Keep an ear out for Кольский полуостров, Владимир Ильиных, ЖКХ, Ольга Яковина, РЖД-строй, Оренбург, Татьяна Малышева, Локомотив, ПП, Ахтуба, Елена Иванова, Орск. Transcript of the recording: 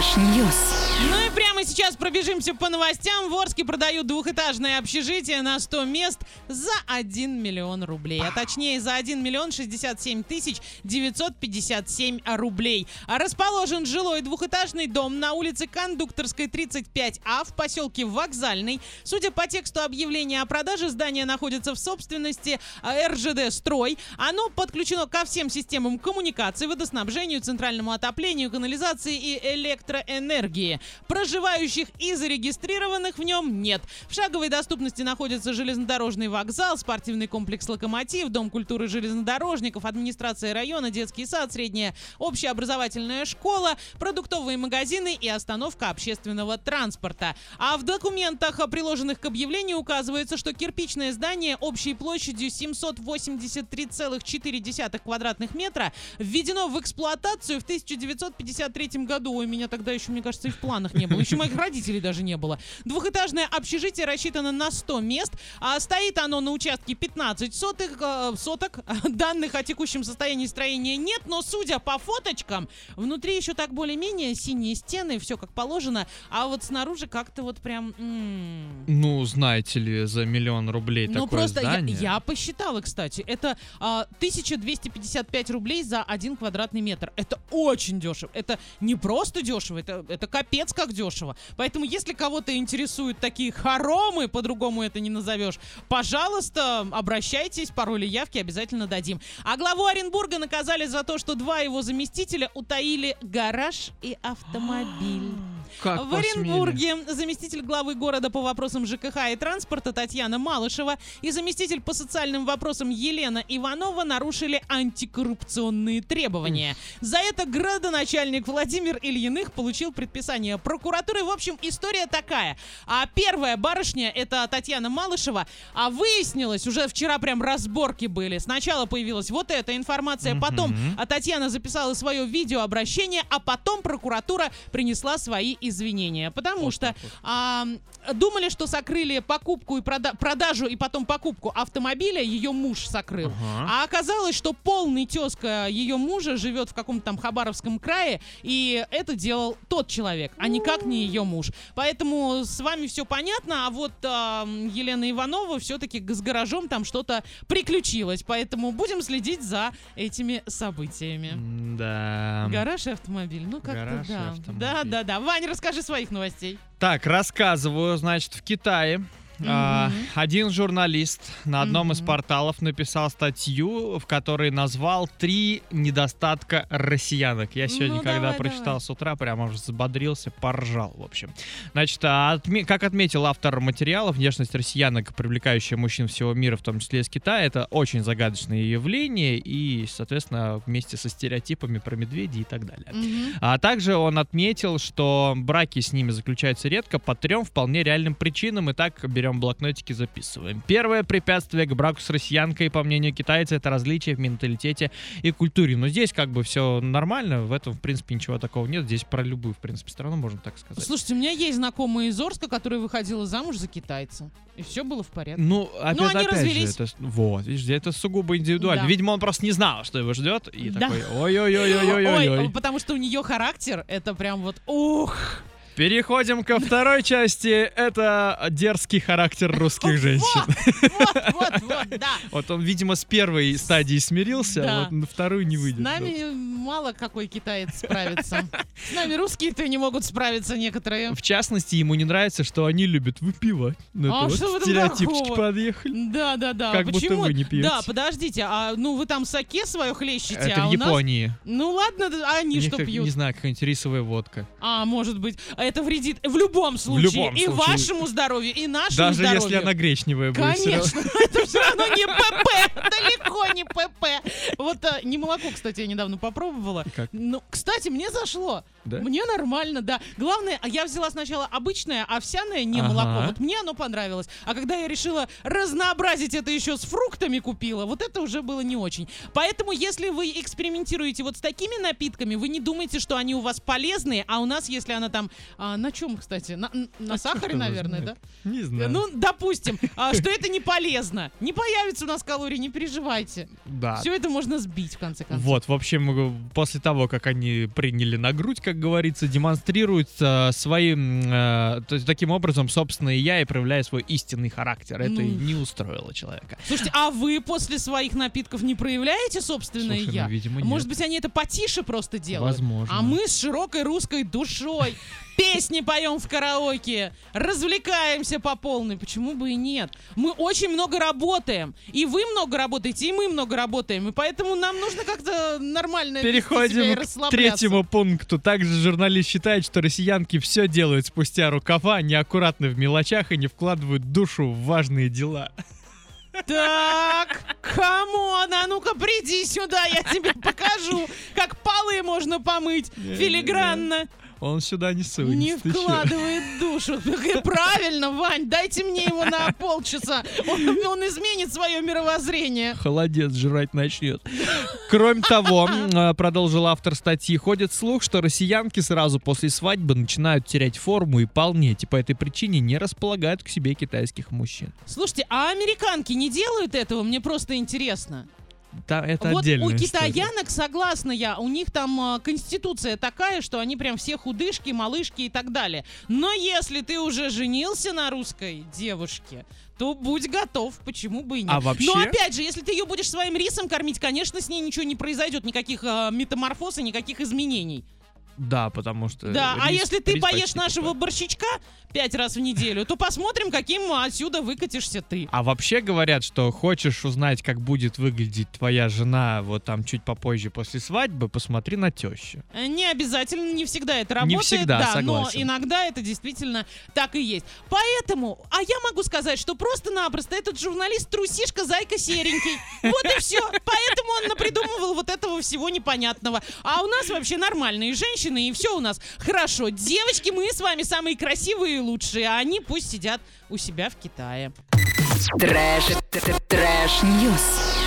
Фреш-ньюс. Ну и прямо сейчас пробежимся по новостям. В Орске продают двухэтажное общежитие на 100 мест за 1 миллион рублей. А точнее, за 1 миллион 67 тысяч 957 рублей. А расположен жилой двухэтажный дом на улице Кондукторской, 35А, в поселке Вокзальный. Судя по тексту объявления о продаже, здание находится в собственности РЖД-строй. Оно подключено ко всем системам коммуникации, водоснабжению, центральному отоплению, канализации и электроэнергии. Проживающих и зарегистрированных в нем нет. В шаговой доступности находятся железнодорожный вокзал, спортивный комплекс «Локомотив», Дом культуры железнодорожников, администрация района, детский сад, средняя общеобразовательная школа, продуктовые магазины и остановка общественного транспорта. А в документах, приложенных к объявлению, указывается, что кирпичное здание общей площадью 783,4 квадратных метра введено в эксплуатацию в 1953 году. Ой, меня тогда еще, мне кажется, и в планах не было. Еще моих родителей даже не было. Двухэтажное общежитие рассчитано на 100 мест. А стоит оно на участке 15 соток. Данных о текущем состоянии строения нет, но, судя по фоточкам, внутри еще так более-менее синие стены, все как положено. А вот снаружи как-то вот прям... Ну, знаете ли, за 1 миллион рублей ну, такое здание. Я посчитала, кстати. Это 1255 рублей за 1 квадратный метр. Это очень дешево. Это не просто дешево, это капец как дешево. Поэтому, если кого-то интересуют такие хоромы, по-другому это не назовешь, пожалуйста, обращайтесь, пароли явки обязательно дадим. А главу Оренбурга наказали за то, что два его заместителя утаили гараж и автомобиль. Как в Оренбурге заместитель главы города по вопросам ЖКХ и транспорта Татьяна Малышева и заместитель по социальным вопросам Елена Иванова нарушили антикоррупционные требования. За это градоначальник Владимир Ильиных получил предписание прокуратуры. В общем, история такая. А первая барышня — это Татьяна Малышева. А выяснилось, уже вчера прям разборки были. Сначала появилась вот эта информация, потом Татьяна записала свое видеообращение, а потом прокуратура принесла свои извинения, потому думали, что сокрыли покупку и продажу и потом покупку автомобиля, ее муж сокрыл. А оказалось, что полный тезка ее мужа живет в каком-то там Хабаровском крае, и это делал тот человек, а никак не ее муж. Поэтому с вами все понятно, а вот Елена Иванова все-таки с гаражом там что-то приключилось, поэтому будем следить за этими событиями. Да. Гараж и автомобиль, ну как-то да. Да-да-да. Вань, расскажи своих новостей. Так, рассказываю. Значит, в Китае один журналист на одном из порталов написал статью, в которой назвал 3 недостатка россиянок. Я сегодня, когда прочитал с утра, прямо уже взбодрился, поржал, в общем. Значит, как отметил автор материала, внешность россиянок, привлекающая мужчин всего мира, в том числе из Китая, это очень загадочное явление и, соответственно, вместе со стереотипами про медведей и так далее. А также он отметил, что браки с ними заключаются редко по 3 вполне реальным причинам, и так берем блокнотики, записываем. Первое препятствие к браку с россиянкой, по мнению китайца, это различия в менталитете и культуре. Но здесь как бы все нормально, в этом, в принципе, ничего такого нет. Здесь про любую, в принципе, страну, можно так сказать. Слушайте, у меня есть знакомая из Орска, которая выходила замуж за китайца. И все было в порядке. Ну, они развелись. Же, это сугубо индивидуально. Да. Видимо, он просто не знал, что его ждет. И такой, ой-ой-ой-ой-ой-ой. Потому что у нее характер, это прям вот, ух... Переходим ко второй части. Это дерзкий характер русских женщин. Вот он, видимо, с первой стадии смирился, а вот на вторую не выдержал. С нами мало какой китаец справится. С нами русские-то не могут справиться некоторые. В частности, ему не нравится, что они любят выпивать. А что вы там стереотипчики подъехали. Да-да-да. Как будто вы не пьете. Да, подождите, вы там саке свое хлещете, это в Японии. Ну ладно, а они что пьют? Не знаю, какая-нибудь рисовая водка. А, может быть. Это вредит в любом случае. Вашему здоровью, и нашему здоровью. Даже если она гречневая будет. Конечно, это все равно не ПП. Далеко не ПП. Вот не молоко, кстати, я недавно попробовала. Ну, кстати, мне зашло. Да? Мне нормально, да. Главное, я взяла сначала обычное овсяное, не молоко. Вот мне оно понравилось. А когда я решила разнообразить это еще с фруктами купила, вот это уже было не очень. Поэтому, если вы экспериментируете вот с такими напитками, вы не думайте, что они у вас полезные, а у нас, если она там А на чем, кстати? На сахаре, наверное, да? Не знаю. Ну, допустим, что это не полезно. Не появится у нас калорий, не переживайте. Да. Все это можно сбить, в конце концов. Вот, в общем, после того, как они приняли на грудь, как говорится, демонстрируют своим, то есть таким образом, собственно, и проявляя свой истинный характер. Это не устроило человека. Слушайте, а вы после своих напитков не проявляете собственное я? Ну, видимо, нет. Может быть, они это потише просто делают? Возможно. А мы с широкой русской душой песни поем в караоке, развлекаемся по полной. Почему бы и нет? Мы очень много работаем. И вы много работаете, и мы много работаем. И поэтому нам нужно как-то нормально переходим к третьему пункту. Также журналист считает, что россиянки все делают спустя рукава, неаккуратно в мелочах и не вкладывают душу в важные дела. Так, камон, а ну-ка приди сюда, я тебе покажу, как полы можно помыть филигранно. Он сюда не сунется. Не вкладывает душу. Правильно, Вань, дайте мне его на полчаса. Он изменит свое мировоззрение. Холодец жрать начнет. Кроме того, продолжил автор статьи, ходит слух, что россиянки сразу после свадьбы начинают терять форму и полнеть, и по этой причине не располагают к себе китайских мужчин. Слушайте, а американки не делают этого? Мне просто интересно. Да, это вот у китаянок, согласна я, у них там конституция такая, что они прям все худышки, малышки и так далее. Но если ты уже женился на русской девушке, то будь готов, почему бы и нет. А вообще... Но опять же, если ты ее будешь своим рисом кормить, конечно, с ней ничего не произойдет, никаких метаморфоз и никаких изменений. Да, потому что... Да, рис, а если ты поешь нашего борщичка 5 раз в неделю, то посмотрим, каким отсюда выкатишься ты. А вообще говорят, что хочешь узнать, как будет выглядеть твоя жена вот там чуть попозже после свадьбы, посмотри на тещу. Не обязательно, не всегда это работает. Не всегда, да, согласен. Но иногда это действительно так и есть. Поэтому, а я могу сказать, что просто-напросто этот журналист трусишка, зайка серенький. Вот и все. Поэтому он напридумывал вот этого всего непонятного. А у нас вообще нормальные женщины, и все у нас хорошо. Девочки, мы с вами самые красивые и лучшие, а они пусть сидят у себя в Китае. Трэш, трэш, трэш, ньюс.